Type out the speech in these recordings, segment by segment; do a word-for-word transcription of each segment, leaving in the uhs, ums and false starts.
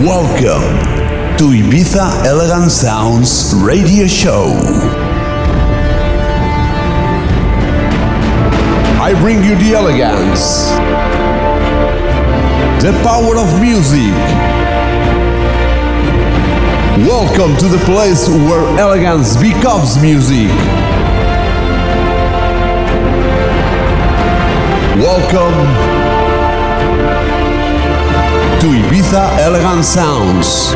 Welcome to Ibiza Elegant Sounds Radio Show. I bring you the elegance, the power of music. Welcome to the place where elegance becomes music. Welcome to Ibiza Elegant Sounds.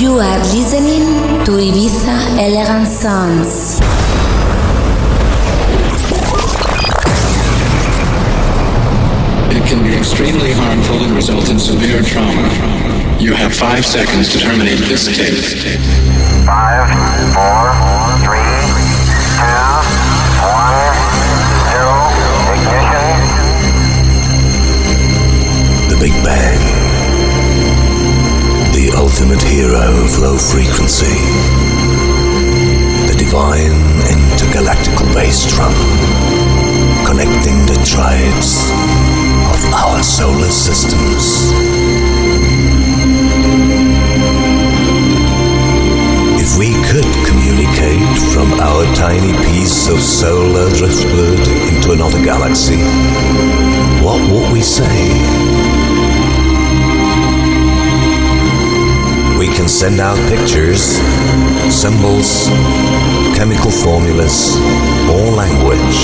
You are listening to Ibiza Elegant Sounds. It can be extremely harmful and result in severe trauma. You have five seconds to terminate this tape. Five, four, three, two, one. The Big Bang, the ultimate hero of low frequency, the divine intergalactical bass drum, connecting the triads of our solar systems. If we could communicate from our tiny piece of solar driftwood into another galaxy, what would we say? We can send out pictures, symbols, chemical formulas, or language.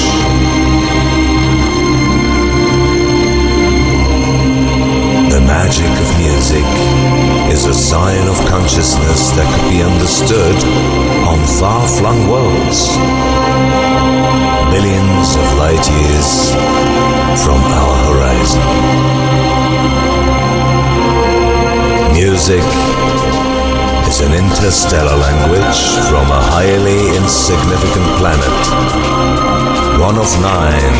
The magic of music is a sign of consciousness that could be understood on far-flung worlds, millions of light years from our horizon. Music is an interstellar language from a highly insignificant planet, one of nine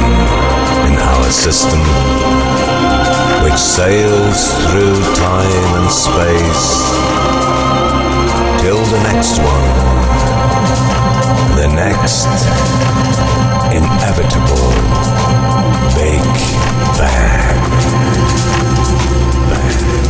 in our system, which sails through time and space till the next one, the next inevitable Big Bang. Bang. Bang.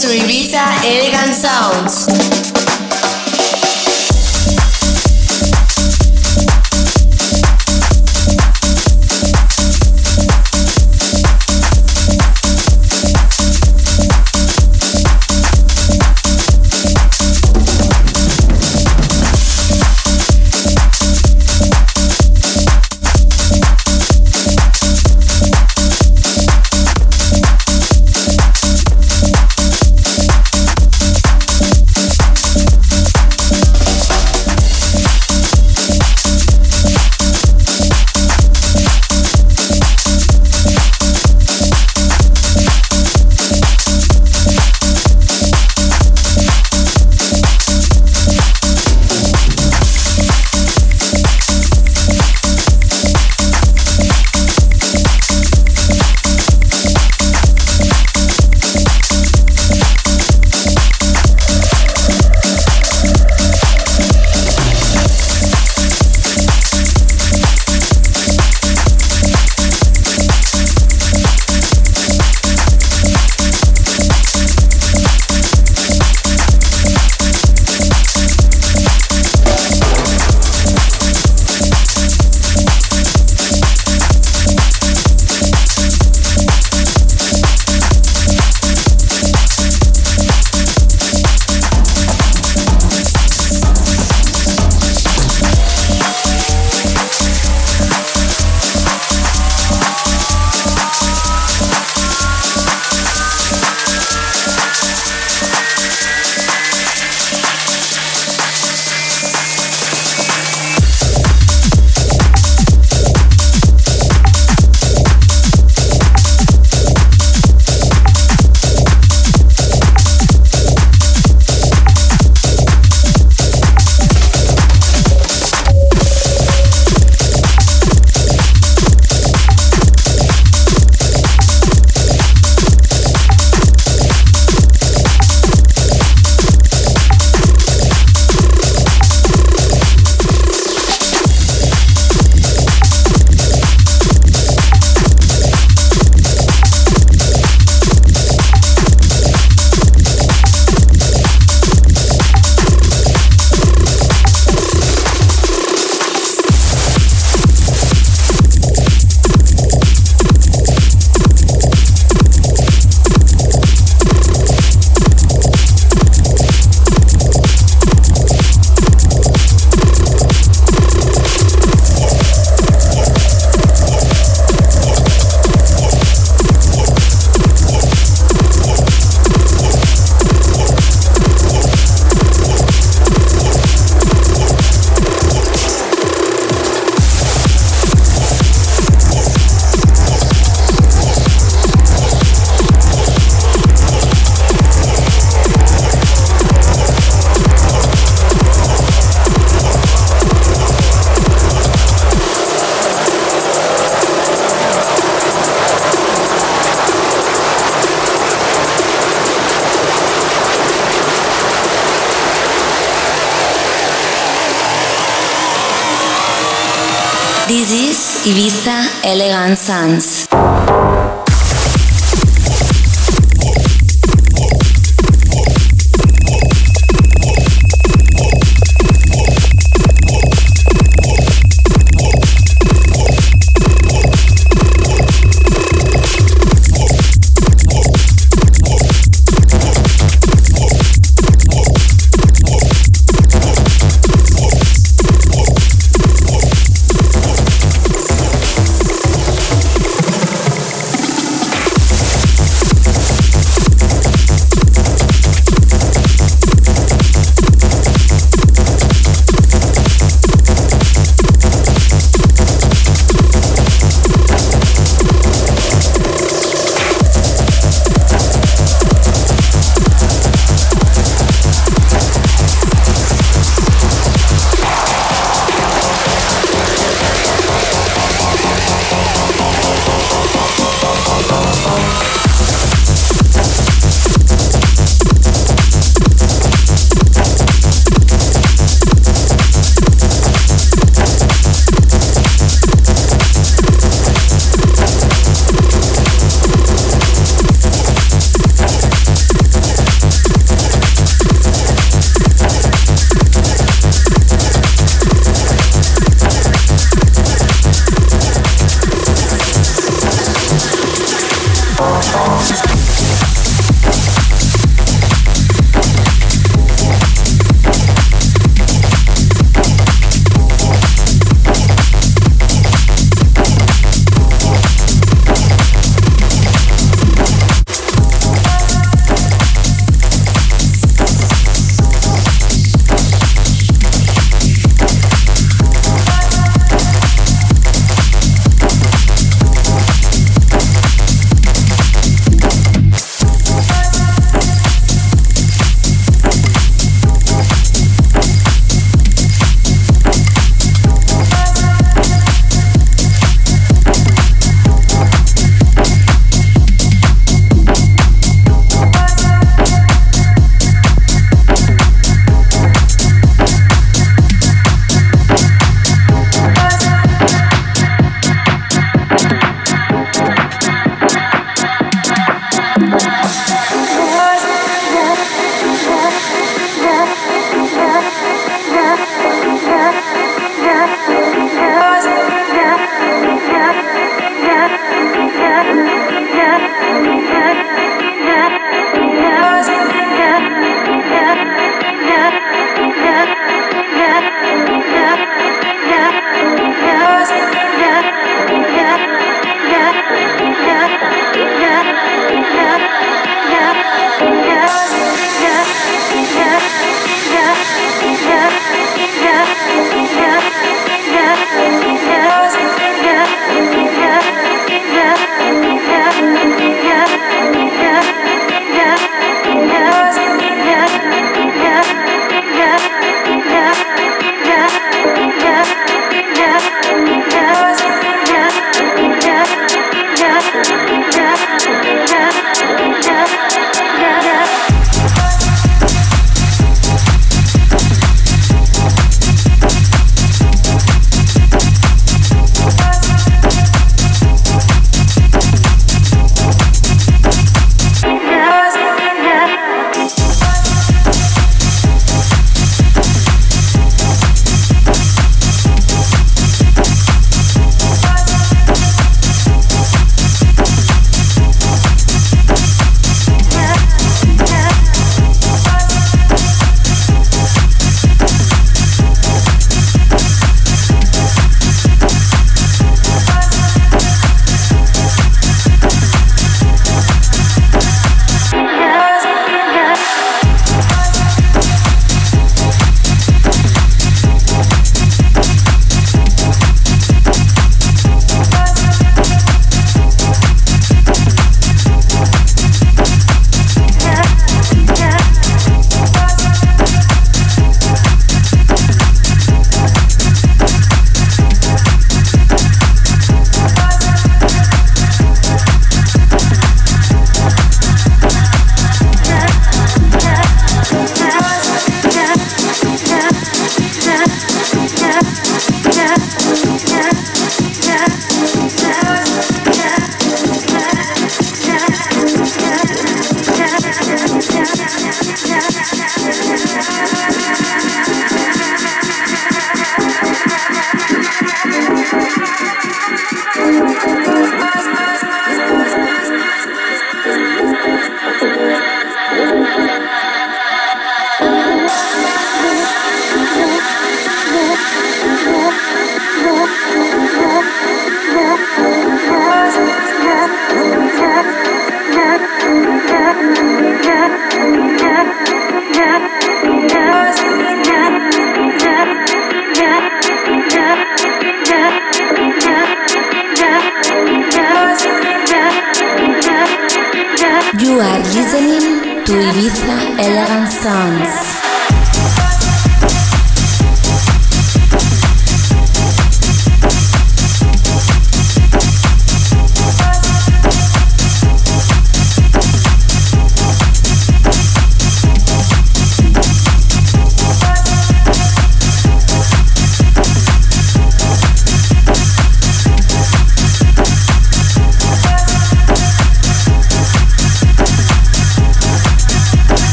to Ibiza Elegant Sounds. This is Ibiza Elegant Sounds.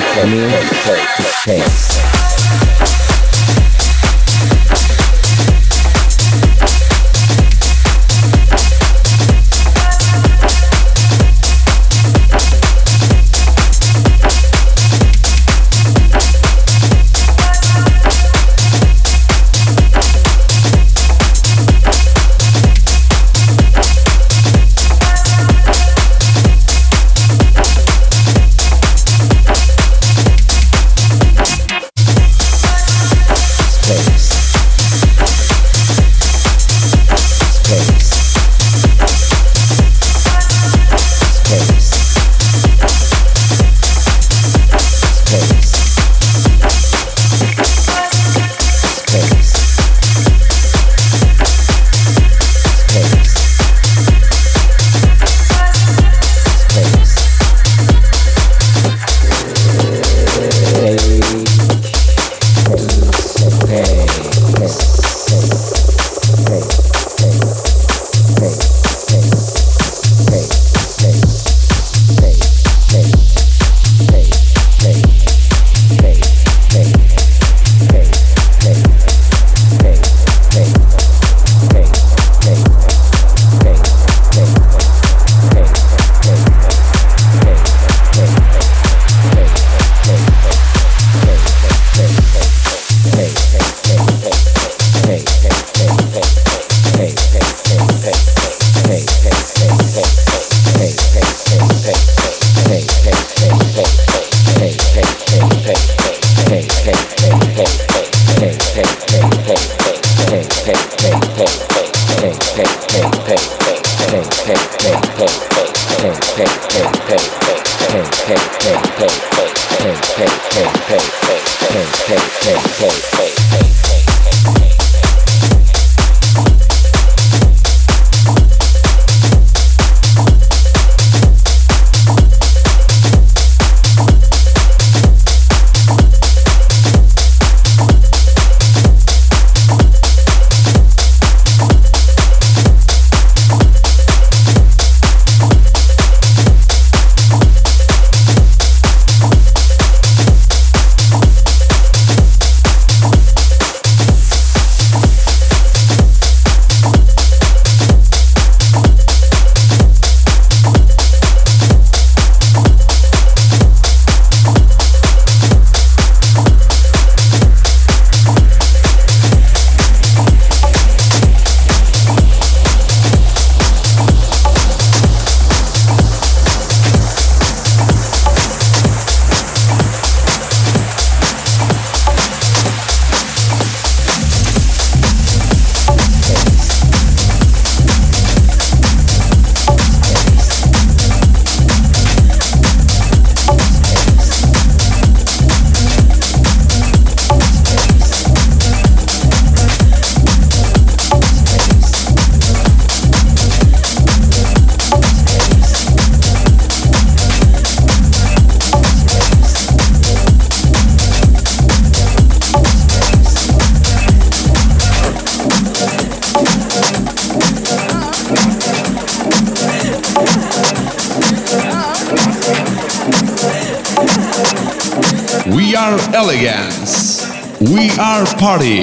play, play, play, play, play, play. Elegance. We are party.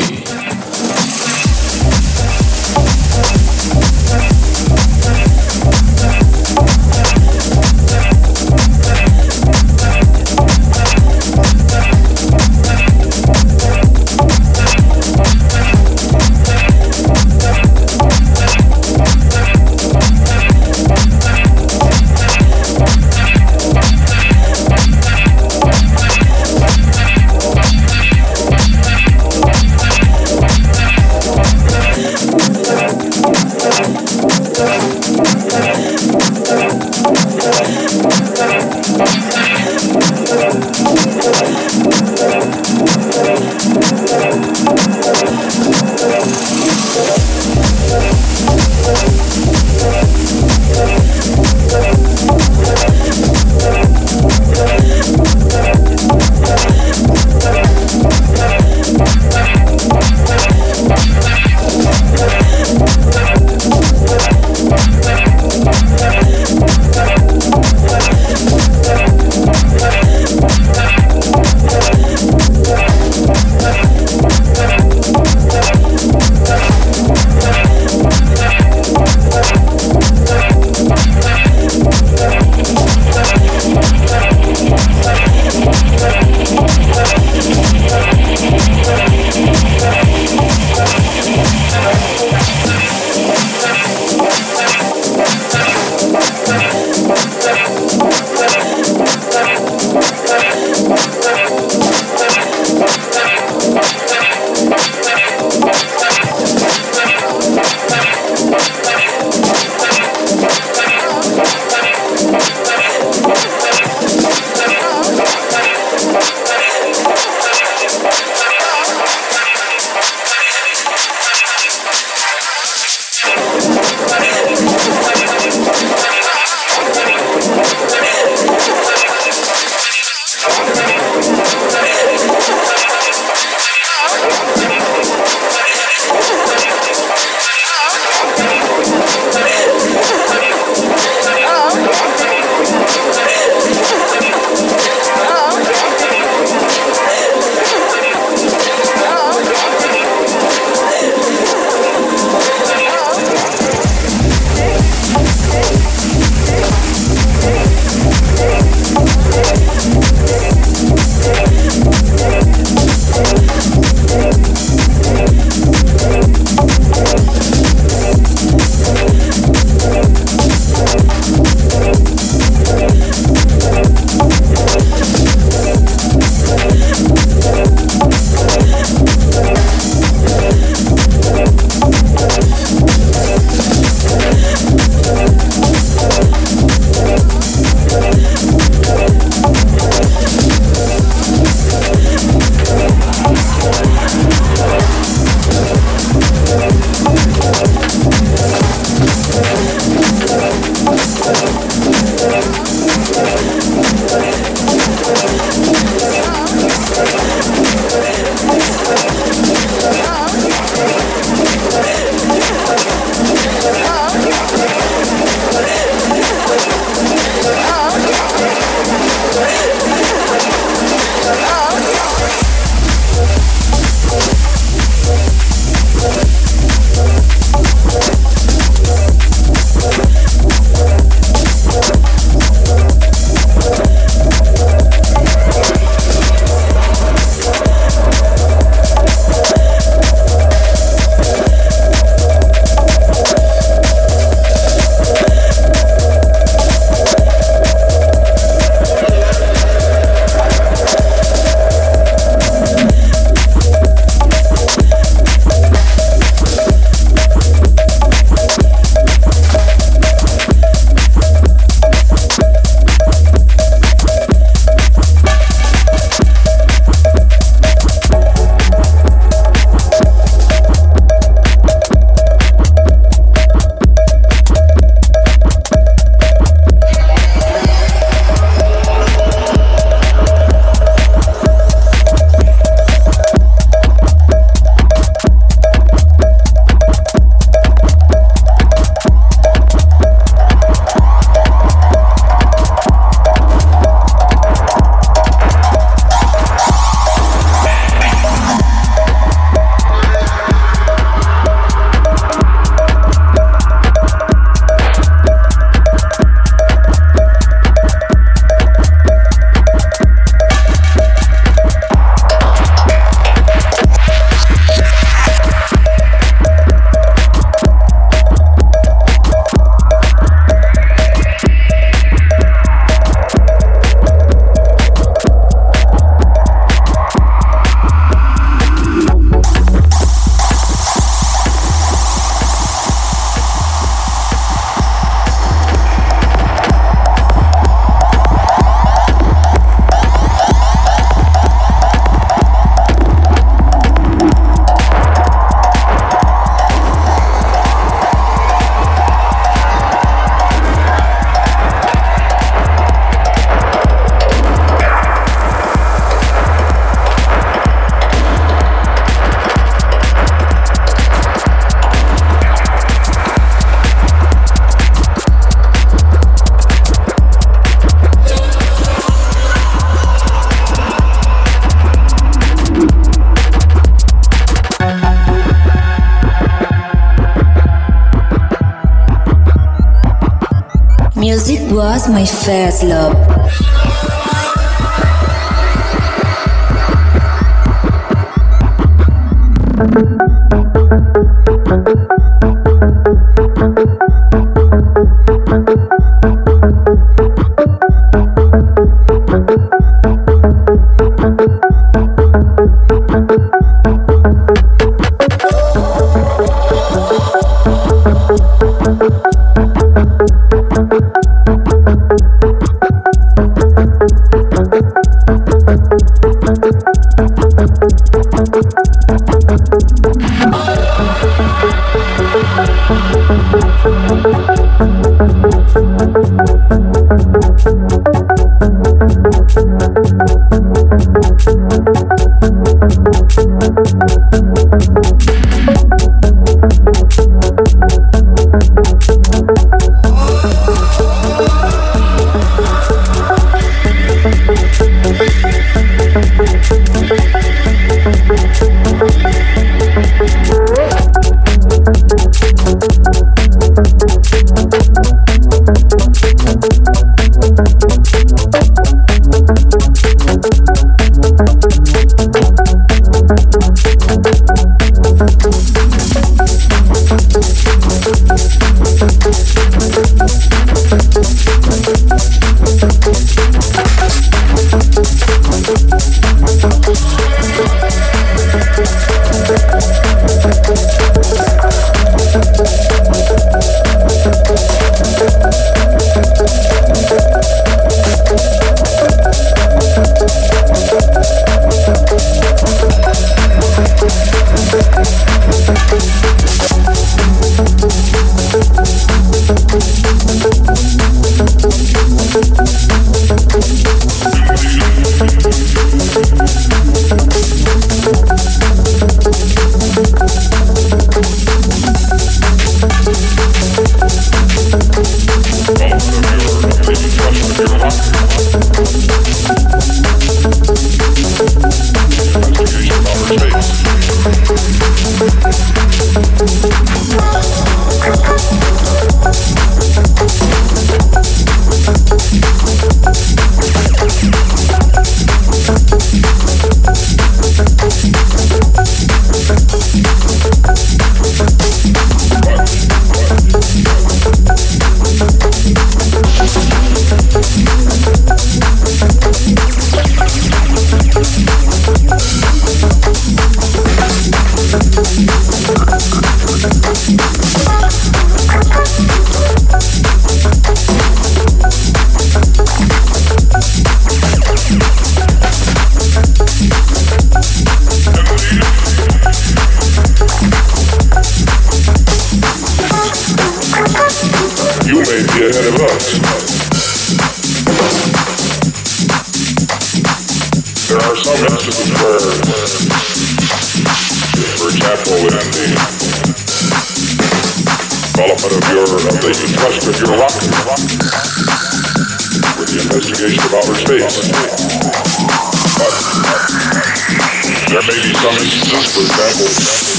Music was my first love.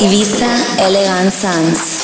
Ibiza Elegant Sounds.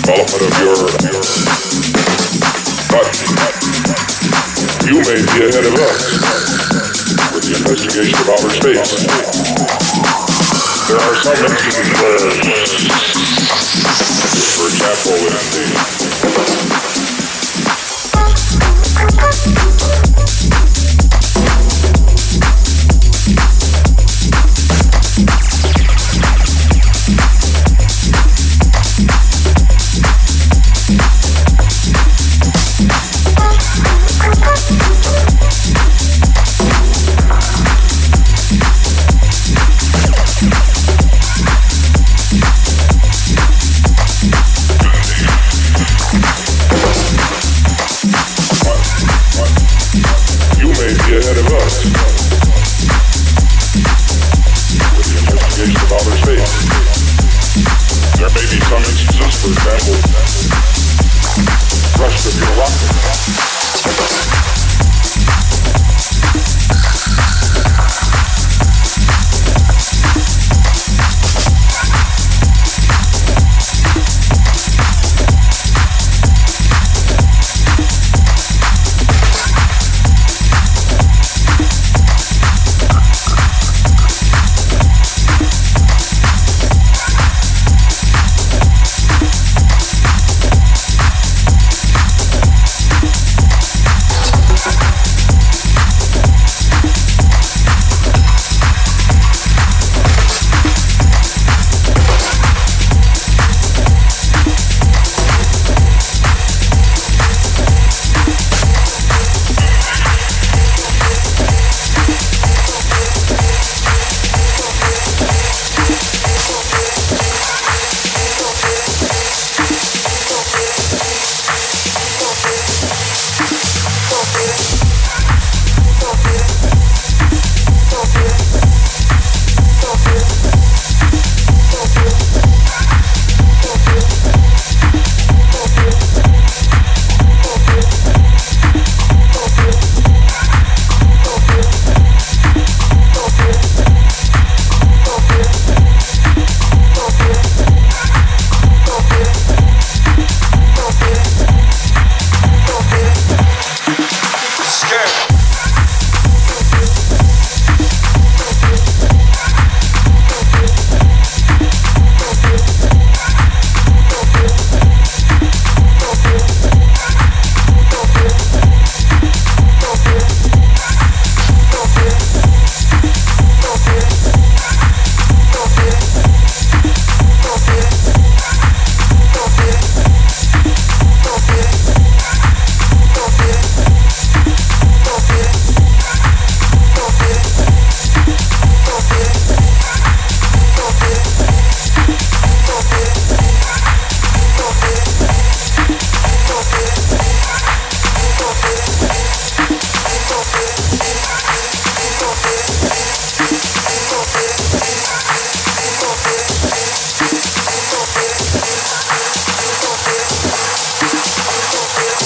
Development of your, your body, You may be ahead of us with the investigation of outer space. There are some instances where, for example, in the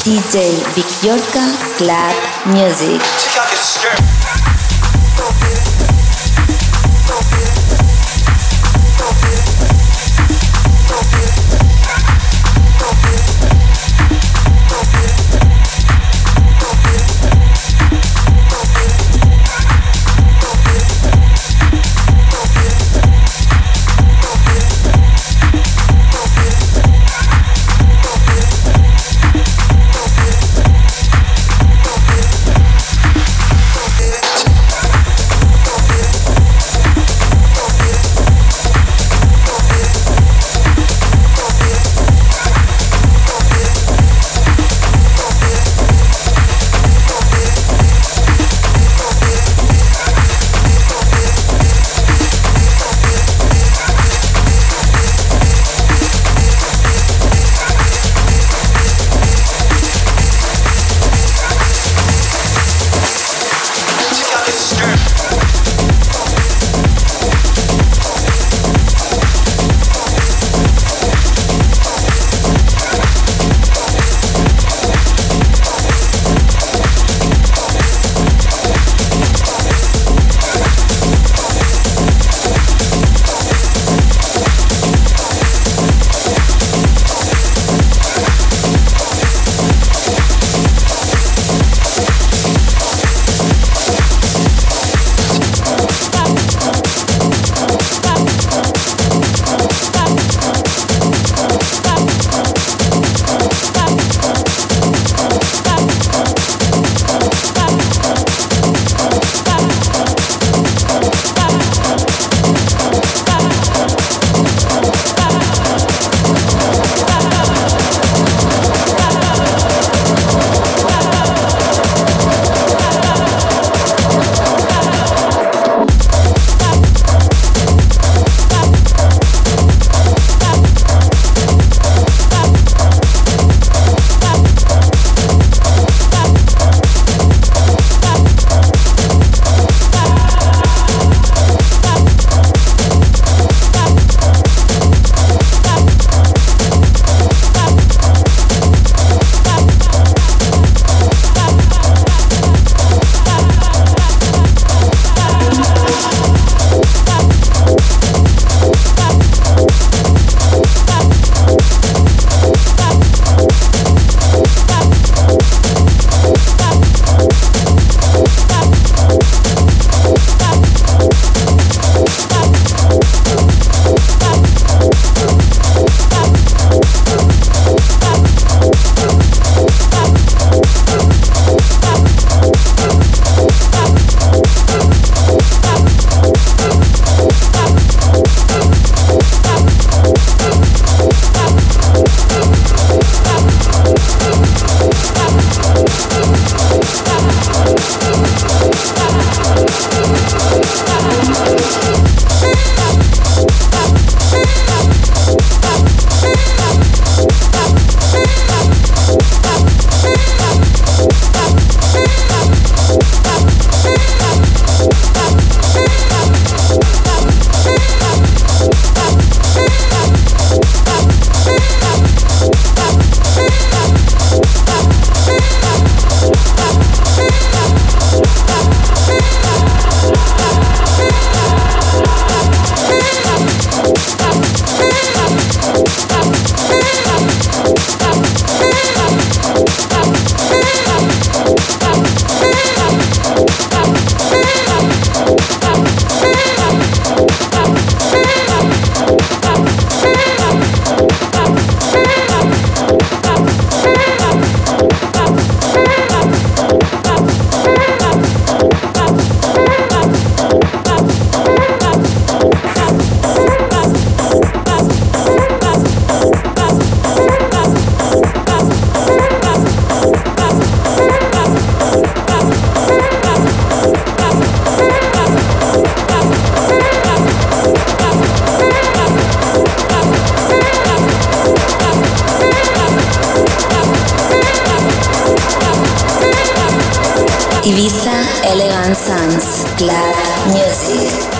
D J Big Yorka Club Music. Check out this skirt. Ibiza Elegant Sounds Club Music.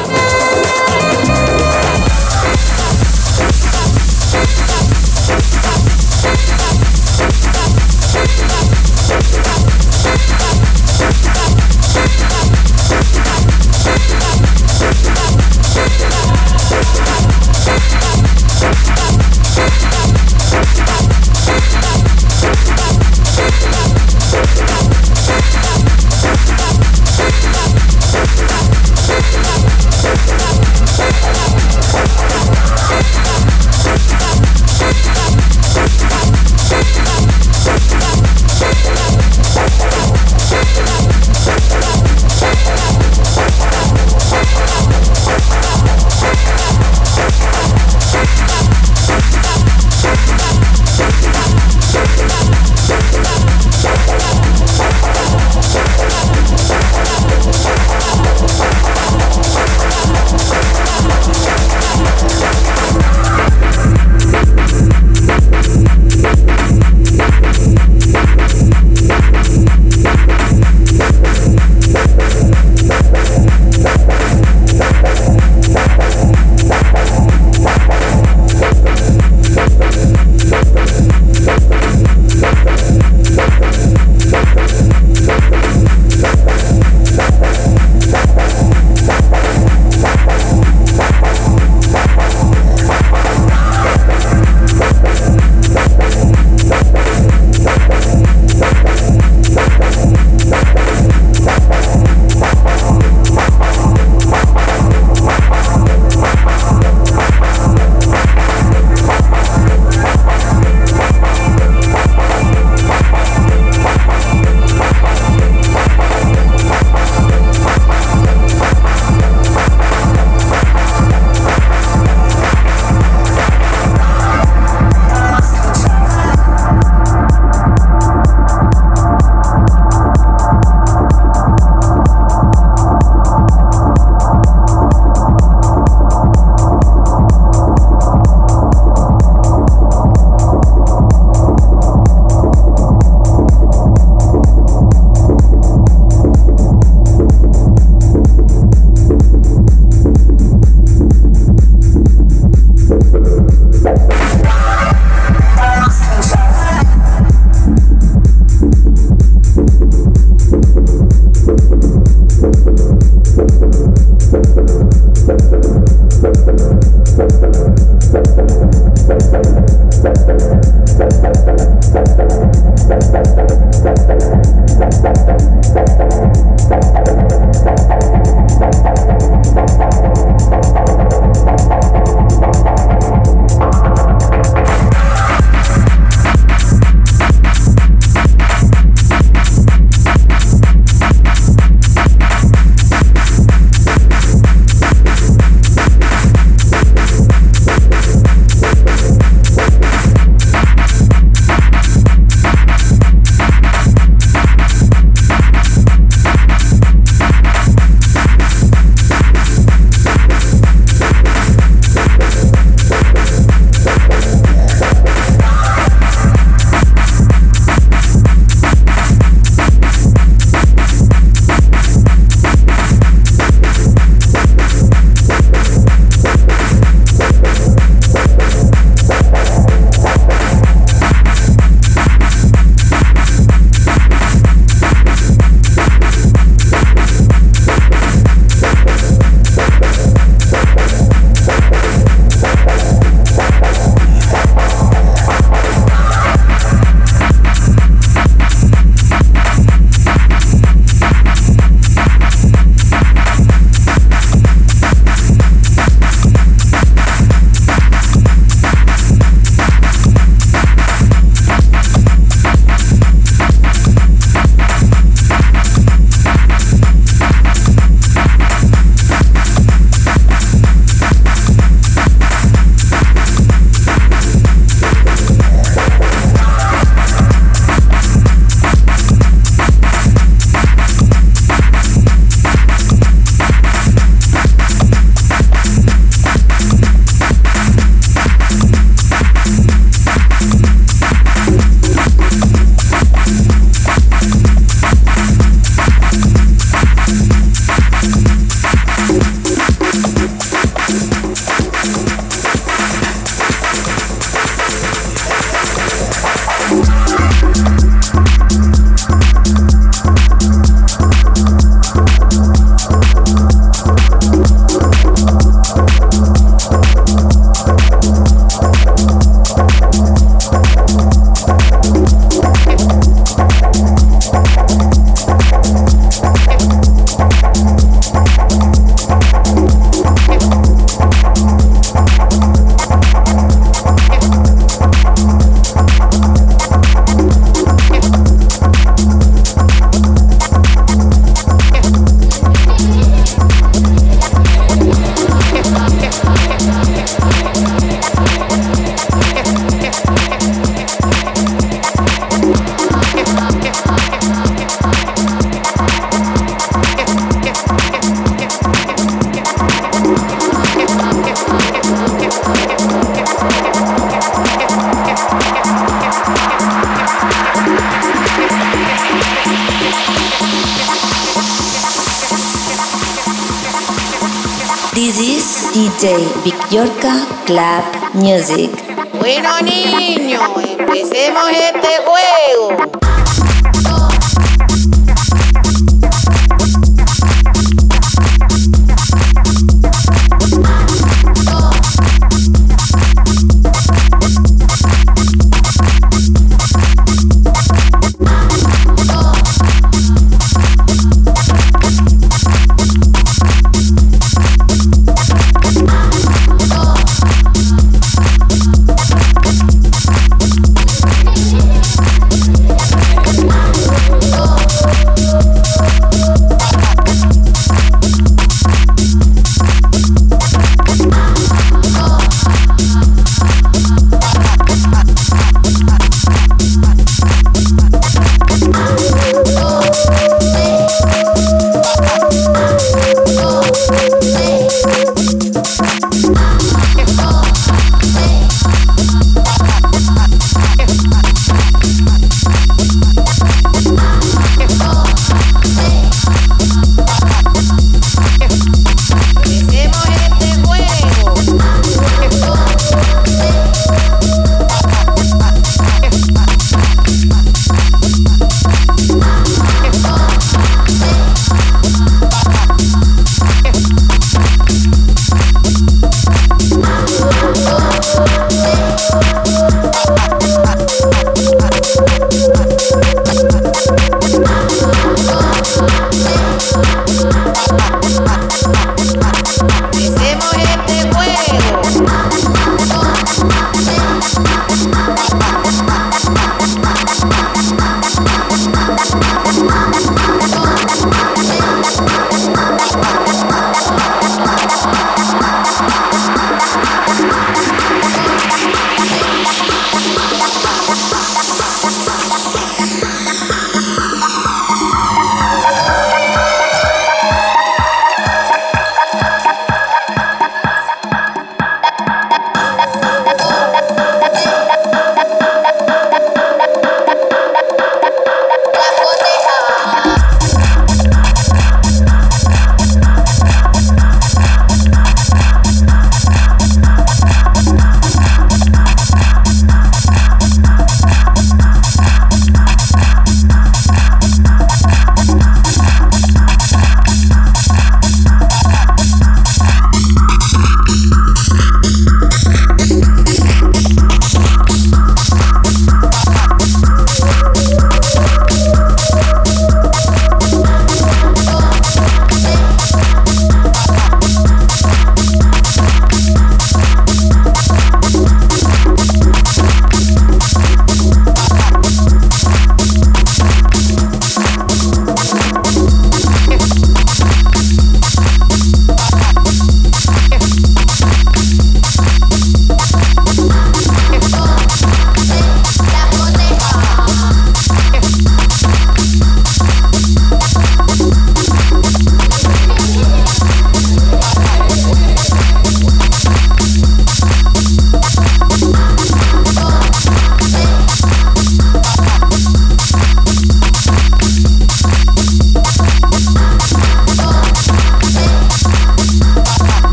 D J Big Yorka Club Music. Bueno, niño, empecemos este juego.